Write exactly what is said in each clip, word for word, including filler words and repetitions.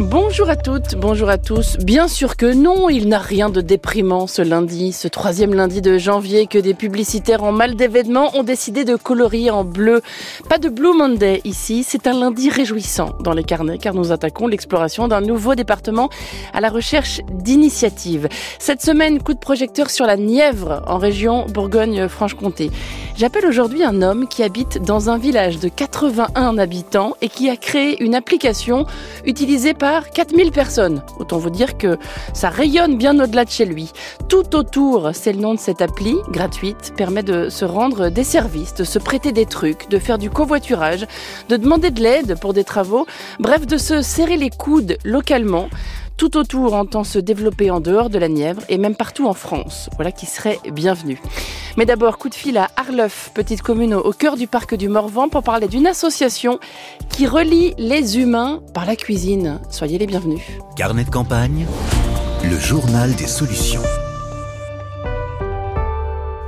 Bonjour à toutes, bonjour à tous. Bien sûr que non, il n'a rien de déprimant ce lundi, ce troisième lundi de janvier que des publicitaires en mal d'événements ont décidé de colorier en bleu. Pas de Blue Monday ici, c'est un lundi réjouissant dans les carnets car nous attaquons l'exploration d'un nouveau département à la recherche d'initiatives. Cette semaine, coup de projecteur sur la Nièvre en région Bourgogne-Franche-Comté. J'appelle aujourd'hui un homme qui habite dans un village de quatre-vingt-un habitants et qui a créé une application utilisée par quatre mille personnes. Autant vous dire que ça rayonne bien au-delà de chez lui. Toutautour, c'est le nom de cette appli, gratuite, permet de se rendre des services, de se prêter des trucs, de faire du covoiturage, de demander de l'aide pour des travaux, bref, de se serrer les coudes localement. Toutautour entend se développer en dehors de la Nièvre et même partout en France. Voilà qui serait bienvenu. Mais d'abord, coup de fil à Arleuf, petite commune au cœur du parc du Morvan, pour parler d'une association qui relie les humains par la cuisine. Soyez les bienvenus. Carnet de campagne, le journal des solutions.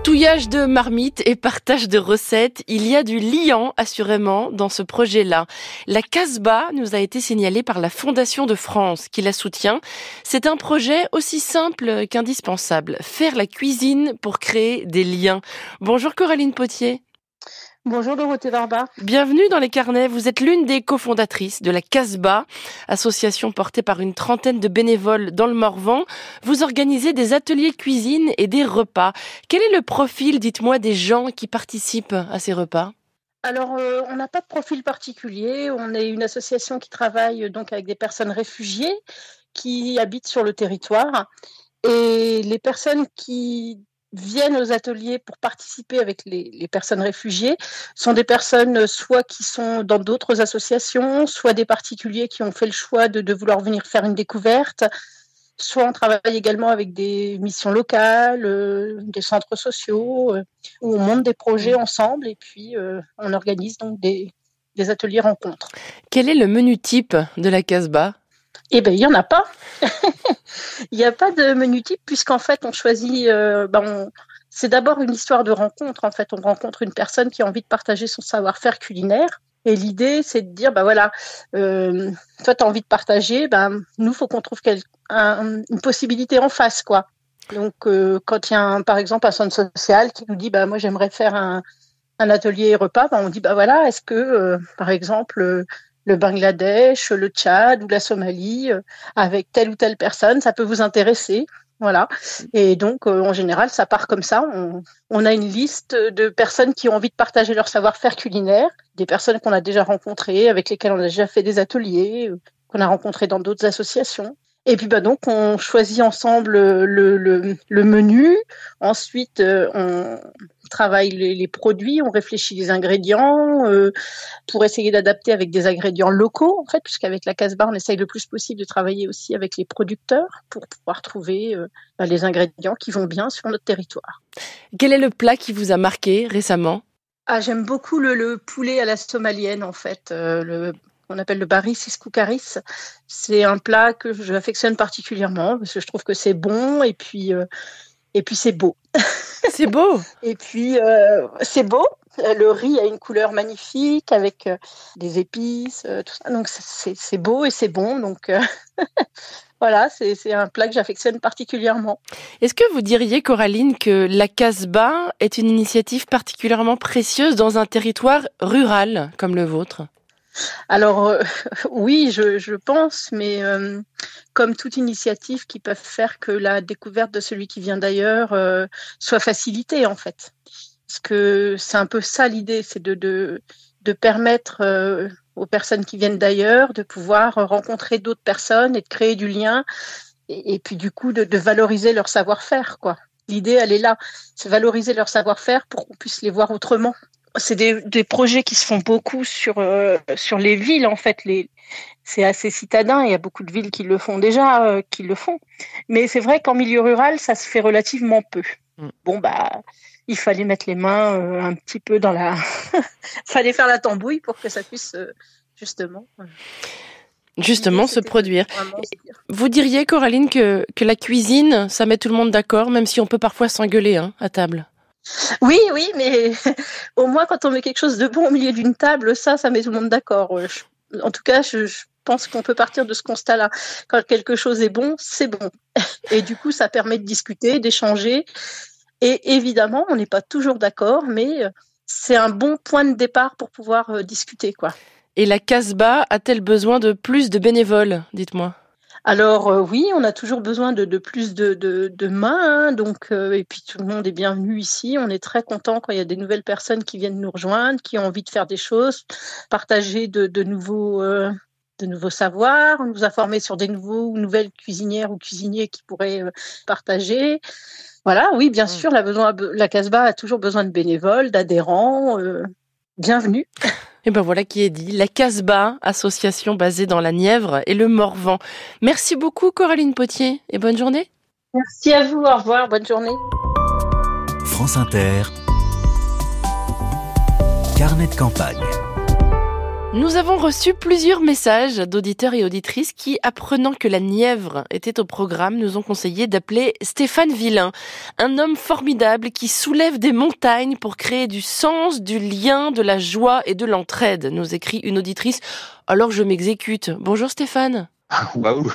Touillage de marmites et partage de recettes, il y a du liant assurément dans ce projet-là. La Casba nous a été signalée par la Fondation de France qui la soutient. C'est un projet aussi simple qu'indispensable, faire la cuisine pour créer des liens. Bonjour Coraline Potier. Bonjour Dorothée Barba. Bienvenue dans les carnets. Vous êtes l'une des cofondatrices de la Casba, association portée par une trentaine de bénévoles dans le Morvan. Vous organisez des ateliers cuisine et des repas. Quel est le profil, dites-moi, des gens qui participent à ces repas ? Alors, euh, on n'a pas de profil particulier. On est une association qui travaille donc avec des personnes réfugiées qui habitent sur le territoire. Et les personnes qui viennent aux ateliers pour participer avec les, les personnes réfugiées sont des personnes soit qui sont dans d'autres associations, soit des particuliers qui ont fait le choix de, de vouloir venir faire une découverte, soit on travaille également avec des missions locales, euh, des centres sociaux, euh, où on monte des projets ensemble et puis euh, on organise donc des, des ateliers rencontres. Quel est le menu type de la Casba ? Eh bien, il n'y en a pas. Il n'y a pas de menu type puisqu'en fait, on choisit... Euh, ben on, c'est d'abord une histoire de rencontre. En fait, on rencontre une personne qui a envie de partager son savoir-faire culinaire. Et l'idée, c'est de dire, ben voilà, euh, toi, tu as envie de partager. Ben, nous, il faut qu'on trouve quel, un, une possibilité en face, quoi. Donc, euh, quand il y a, un, par exemple, un centre social qui nous dit, ben moi, j'aimerais faire un, un atelier repas, ben, on dit, ben voilà, est-ce que, euh, par exemple... Euh, le Bangladesh, le Tchad ou la Somalie, avec telle ou telle personne, ça peut vous intéresser. Voilà. Et donc, euh, en général, ça part comme ça. On, on a une liste de personnes qui ont envie de partager leur savoir-faire culinaire, des personnes qu'on a déjà rencontrées, avec lesquelles on a déjà fait des ateliers, qu'on a rencontrées dans d'autres associations. Et puis, bah, donc, on choisit ensemble le, le, le menu. Ensuite, euh, on... travaille les, les produits, on réfléchit les ingrédients euh, pour essayer d'adapter avec des ingrédients locaux, en fait, puisqu'avec la Casba, on essaye le plus possible de travailler aussi avec les producteurs pour pouvoir trouver euh, les ingrédients qui vont bien sur notre territoire. Quel est le plat qui vous a marqué récemment ? Ah, j'aime beaucoup le, le poulet à la somalienne, en fait, euh, le, qu'on appelle le baris escoucaris. C'est un plat que j'affectionne particulièrement parce que je trouve que c'est bon et puis... Euh, Et puis, c'est beau. C'est beau. Et puis, euh, c'est beau. Le riz a une couleur magnifique avec euh, des épices, euh, tout ça. Donc, c'est, c'est beau et c'est bon. Donc, euh, voilà, c'est, c'est un plat que j'affectionne particulièrement. Est-ce que vous diriez, Coraline, que la Casba est une initiative particulièrement précieuse dans un territoire rural comme le vôtre ? Alors, euh, oui, je, je pense, mais euh, comme toute initiative qui peut faire que la découverte de celui qui vient d'ailleurs euh, soit facilitée, en fait. Parce que c'est un peu ça l'idée, c'est de, de, de permettre euh, aux personnes qui viennent d'ailleurs de pouvoir rencontrer d'autres personnes et de créer du lien, et, et puis du coup de, de valoriser leur savoir-faire, quoi. L'idée, elle est là, c'est valoriser leur savoir-faire pour qu'on puisse les voir autrement. C'est des, des projets qui se font beaucoup sur, euh, sur les villes, en fait. Les, c'est assez citadin, il y a beaucoup de villes qui le font déjà, euh, qui le font. Mais c'est vrai qu'en milieu rural, ça se fait relativement peu. Mmh. Bon, bah, il fallait mettre les mains euh, un petit peu dans la... fallait faire la tambouille pour que ça puisse, euh, justement... Euh... Justement, se produire. Vous diriez, Coraline, que, que la cuisine, ça met tout le monde d'accord, même si on peut parfois s'engueuler hein, à table ? Oui, oui, mais au moins quand on met quelque chose de bon au milieu d'une table, ça, ça met tout le monde d'accord. Je, en tout cas, je, je pense qu'on peut partir de ce constat-là. Quand quelque chose est bon, c'est bon. Et du coup, ça permet de discuter, d'échanger. Et évidemment, on n'est pas toujours d'accord, mais c'est un bon point de départ pour pouvoir euh, discuter, quoi. Et la Casba a-t-elle besoin de plus de bénévoles, dites-moi? Alors euh, oui, on a toujours besoin de, de plus de, de, de mains, hein, donc, euh, et puis tout le monde est bienvenu ici. On est très content quand il y a des nouvelles personnes qui viennent nous rejoindre, qui ont envie de faire des choses, partager de, de, nouveaux, euh, de nouveaux savoirs, nous informer sur des nouveaux ou nouvelles cuisinières ou cuisiniers qui pourraient euh, partager. Voilà, oui, bien sûr, la, besoin, la Casbah a toujours besoin de bénévoles, d'adhérents, euh, bienvenue. Et bien voilà qui est dit, la Casbah, association basée dans la Nièvre et le Morvan. Merci beaucoup Coraline Potier et bonne journée. Merci à vous, au revoir, bonne journée. France Inter, Carnet de campagne. Nous avons reçu plusieurs messages d'auditeurs et auditrices qui, apprenant que la Nièvre était au programme, nous ont conseillé d'appeler Stéphane Villain, un homme formidable qui soulève des montagnes pour créer du sens, du lien, de la joie et de l'entraide, nous écrit une auditrice. Alors je m'exécute. Bonjour Stéphane. Waouh.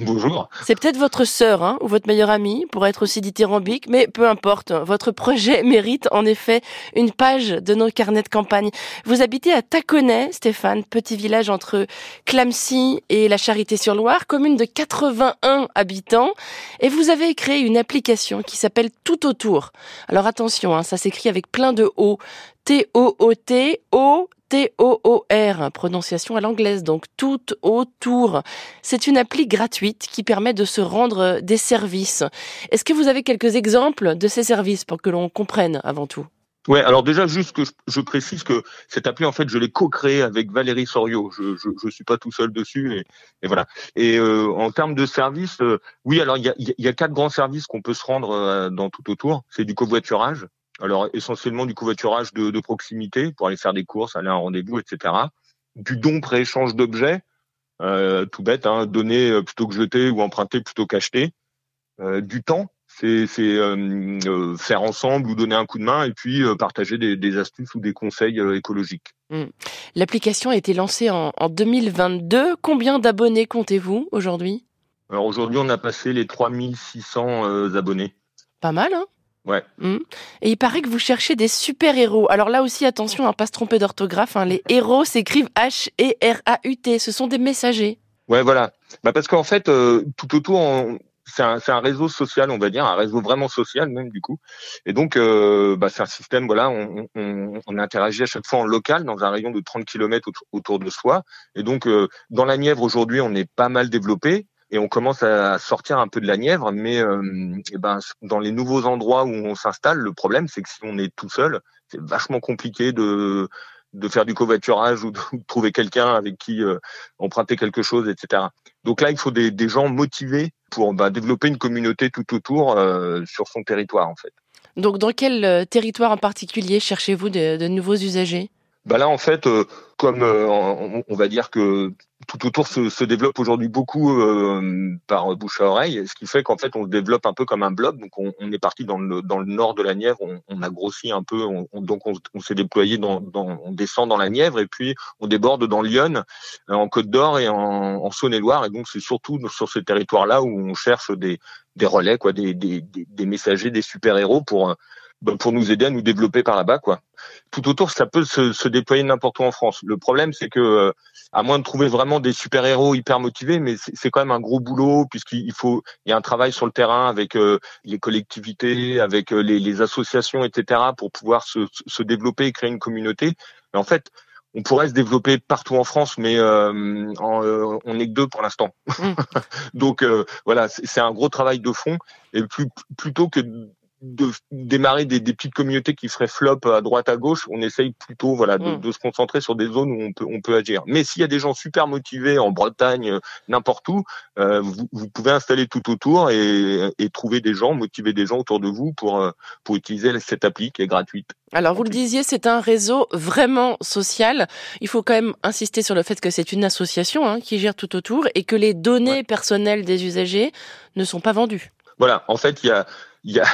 Bonjour. C'est peut-être votre sœur hein, ou votre meilleure amie, pour être aussi dithyrambique, mais peu importe. Votre projet mérite en effet une page de nos carnets de campagne. Vous habitez à Taconnay, Stéphane, petit village entre Clamecy et la Charité-sur-Loire, commune de quatre-vingt-un habitants, et vous avez créé une application qui s'appelle Toutautour. Alors attention, hein, ça s'écrit avec plein de O. T-O-O-T-O. T-O-O-R, prononciation à l'anglaise, donc tout autour. C'est une appli gratuite qui permet de se rendre des services. Est-ce que vous avez quelques exemples de ces services pour que l'on comprenne avant tout? Ouais, alors déjà, juste que je précise que cette appli, en fait, je l'ai co-créée avec Valérie Sorio. Je, je, je suis pas tout seul dessus et, et voilà. Et euh, en termes de services, euh, oui, alors il y a, y a quatre grands services qu'on peut se rendre euh, dans tout autour. C'est du covoiturage. Alors essentiellement du covoiturage de, de proximité pour aller faire des courses, aller à un rendez-vous, et cetera. Du don pré-échange d'objets, euh, tout bête, hein, donner plutôt que jeter ou emprunter plutôt qu'acheter. Euh, du temps, c'est, c'est euh, euh, faire ensemble ou donner un coup de main et puis euh, partager des, des astuces ou des conseils euh, écologiques. Mmh. L'application a été lancée en, en deux mille vingt-deux. Combien d'abonnés comptez-vous aujourd'hui? Alors aujourd'hui, on a passé les trois mille six cents euh, abonnés. Pas mal, hein? Ouais. Mmh. Et il paraît que vous cherchez des super-héros. Alors là aussi, attention, à hein, pas se tromper d'orthographe. Hein, les héros s'écrivent H-E-R-A-U-T. Ce sont des messagers. Ouais, voilà. Bah parce qu'en fait, euh, tout autour, on... c'est, un, c'est un réseau social, on va dire, un réseau vraiment social même du coup. Et donc, euh, bah, c'est un système. Voilà, on, on, on interagit à chaque fois en local dans un rayon de trente kilomètres autour de soi. Et donc, euh, dans la Nièvre aujourd'hui, on est pas mal développé. Et on commence à sortir un peu de la Nièvre, mais euh, et ben, dans les nouveaux endroits où on s'installe, le problème, c'est que si on est tout seul, c'est vachement compliqué de, de faire du covoiturage ou de trouver quelqu'un avec qui euh, emprunter quelque chose, et cetera. Donc là, il faut des, des gens motivés pour bah, développer une communauté tout autour euh, sur son territoire, en fait. Donc, dans quel territoire en particulier cherchez-vous de, de nouveaux usagers ? Bah là, en fait, euh, comme euh, on, on va dire que tout autour se, se développe aujourd'hui beaucoup euh, par bouche à oreille, ce qui fait qu'en fait, on se développe un peu comme un blob. Donc, on, on est parti dans le, dans le nord de la Nièvre, on, on a grossi un peu, on, on, donc on, on s'est déployé, dans, dans, on descend dans la Nièvre et puis on déborde dans Yonne, en Côte d'Or et en, en Saône-et-Loire. Et donc, c'est surtout sur ces territoires-là où on cherche des, des relais, quoi, des, des, des, des messagers, des super-héros pour... pour nous aider à nous développer par là-bas, quoi. Tout autour, ça peut se, se déployer n'importe où en France. Le problème, c'est que, euh, à moins de trouver vraiment des super-héros hyper motivés, mais c'est, c'est quand même un gros boulot, puisqu'il faut, il y a un travail sur le terrain avec euh, les collectivités, avec euh, les, les associations, et cetera, pour pouvoir se, se développer et créer une communauté. Mais en fait, on pourrait se développer partout en France, mais euh, en, euh, on n'est que deux pour l'instant. Mmh. Donc, euh, voilà, c'est, c'est un gros travail de fond. Et plus, plutôt que de démarrer des, des petites communautés qui feraient flop à droite à gauche, on essaye plutôt voilà de, de se concentrer sur des zones où on peut on peut agir. Mais s'il y a des gens super motivés en Bretagne, n'importe où, euh, vous, vous pouvez installer tout autour et, et trouver des gens, motiver des gens autour de vous pour pour utiliser cette appli qui est gratuite. Alors vous le disiez, c'est un réseau vraiment social. Il faut quand même insister sur le fait que c'est une association hein, qui gère tout autour et que les données ouais. personnelles des usagers ne sont pas vendues. Voilà, en fait, il y a il y a,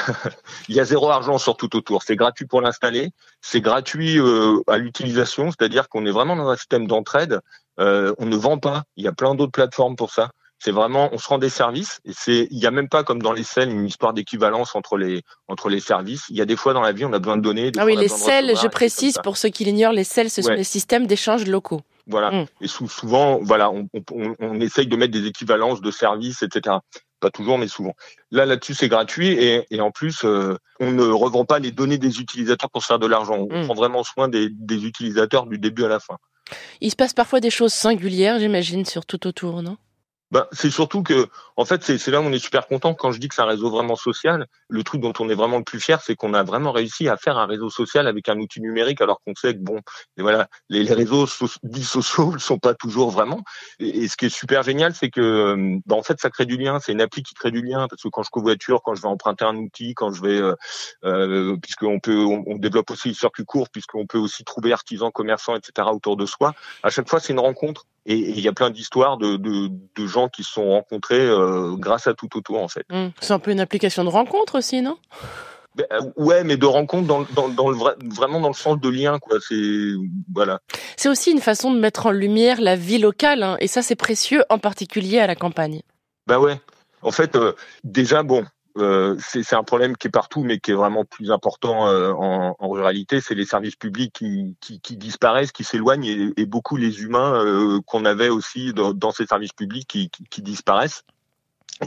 il y a zéro argent sur Toutautour. C'est gratuit pour l'installer, c'est gratuit euh, à l'utilisation, c'est-à-dire qu'on est vraiment dans un système d'entraide. Euh, on ne vend pas. Il y a plein d'autres plateformes pour ça. C'est vraiment, on se rend des services. Et c'est, il n'y a même pas comme dans les S E L une histoire d'équivalence entre les entre les services. Il y a des fois dans la vie, on a besoin de donner. Ah oui, les S E L, je précise pour ceux qui l'ignorent, les S E L, ce sont ouais. les systèmes d'échange locaux. Voilà. Mmh. Et sou- souvent, voilà, on, on, on essaye de mettre des équivalences de services, et cetera. Pas toujours, mais souvent. Là, là-dessus, c'est gratuit et, et en plus, euh, on ne revend pas les données des utilisateurs pour se faire de l'argent. On mmh. prend vraiment soin des, des utilisateurs du début à la fin. Il se passe parfois des choses singulières, j'imagine, sur Toutautour, non ? Bah, c'est surtout que, en fait, c'est, c'est là où on est super content. Quand je dis que c'est un réseau vraiment social, le truc dont on est vraiment le plus fier, c'est qu'on a vraiment réussi à faire un réseau social avec un outil numérique, alors qu'on sait que bon, et voilà, les, les réseaux so- dits sociaux ne sont pas toujours vraiment. Et, et ce qui est super génial, c'est que, bah, en fait, ça crée du lien. C'est une appli qui crée du lien parce que quand je covoiture, quand je vais emprunter un outil, quand je vais, euh, euh, puisqu'on peut, on, on développe aussi le circuit court, puisqu'on peut aussi trouver artisans, commerçants, et cetera autour de soi. À chaque fois, c'est une rencontre. Et il y a plein d'histoires de, de, de gens qui se sont rencontrés euh, grâce à Toutautour, en fait. Mmh. C'est un peu une application de rencontre aussi, non ? Ben, ouais, mais de rencontre dans, dans, dans le vrai, vraiment dans le sens de lien, quoi. C'est voilà. C'est aussi une façon de mettre en lumière la vie locale, hein, et ça c'est précieux, en particulier à la campagne. Ben ouais. En fait, euh, déjà bon. Euh, c'est, c'est un problème qui est partout, mais qui est vraiment plus important euh, en, en ruralité. C'est les services publics qui, qui, qui disparaissent, qui s'éloignent, et, et beaucoup les humains euh, qu'on avait aussi dans, dans ces services publics qui, qui, qui disparaissent.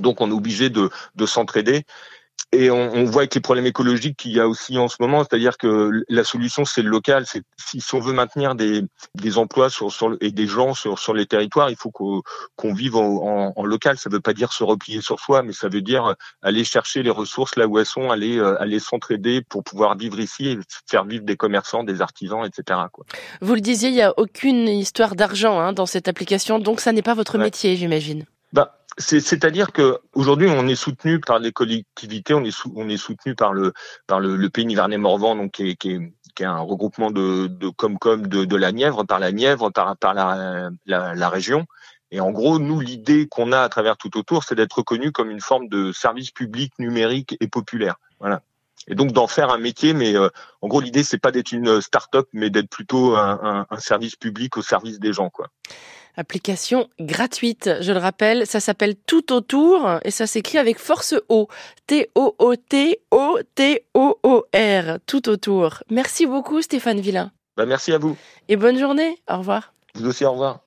Donc, on est obligé de, de s'entraider. Et on, on voit avec les problèmes écologiques qu'il y a aussi en ce moment, c'est-à-dire que la solution, c'est le local. C'est, si on veut maintenir des, des emplois sur, sur, et des gens sur, sur les territoires, il faut qu'on, qu'on vive en, en, en local. Ça ne veut pas dire se replier sur soi, mais ça veut dire aller chercher les ressources là où elles sont, aller, aller s'entraider pour pouvoir vivre ici et faire vivre des commerçants, des artisans, et cetera, quoi. Vous le disiez, il n'y a aucune histoire d'argent hein, dans cette application, donc ça n'est pas votre ouais. métier, j'imagine. Bah, c'est, c'est-à-dire que aujourd'hui on est soutenu par les collectivités, on est sou, on est soutenu par le par le, le Pays Niverné Morvan, donc qui est, qui est qui est un regroupement de de comcom de de la Nièvre, par la Nièvre, par par la la, la région. Et en gros, nous, l'idée qu'on a à travers Toutautour, c'est d'être reconnu comme une forme de service public numérique et populaire. Voilà. Et donc d'en faire un métier, mais euh, en gros l'idée c'est pas d'être une start-up, mais d'être plutôt un, un, un service public au service des gens, quoi. Application gratuite, je le rappelle, ça s'appelle Toutautour et ça s'écrit avec force O, T O O T O T O O R, Toutautour. Merci beaucoup Stéphane Villain. Ben, merci à vous. Et bonne journée, au revoir. Vous aussi, au revoir.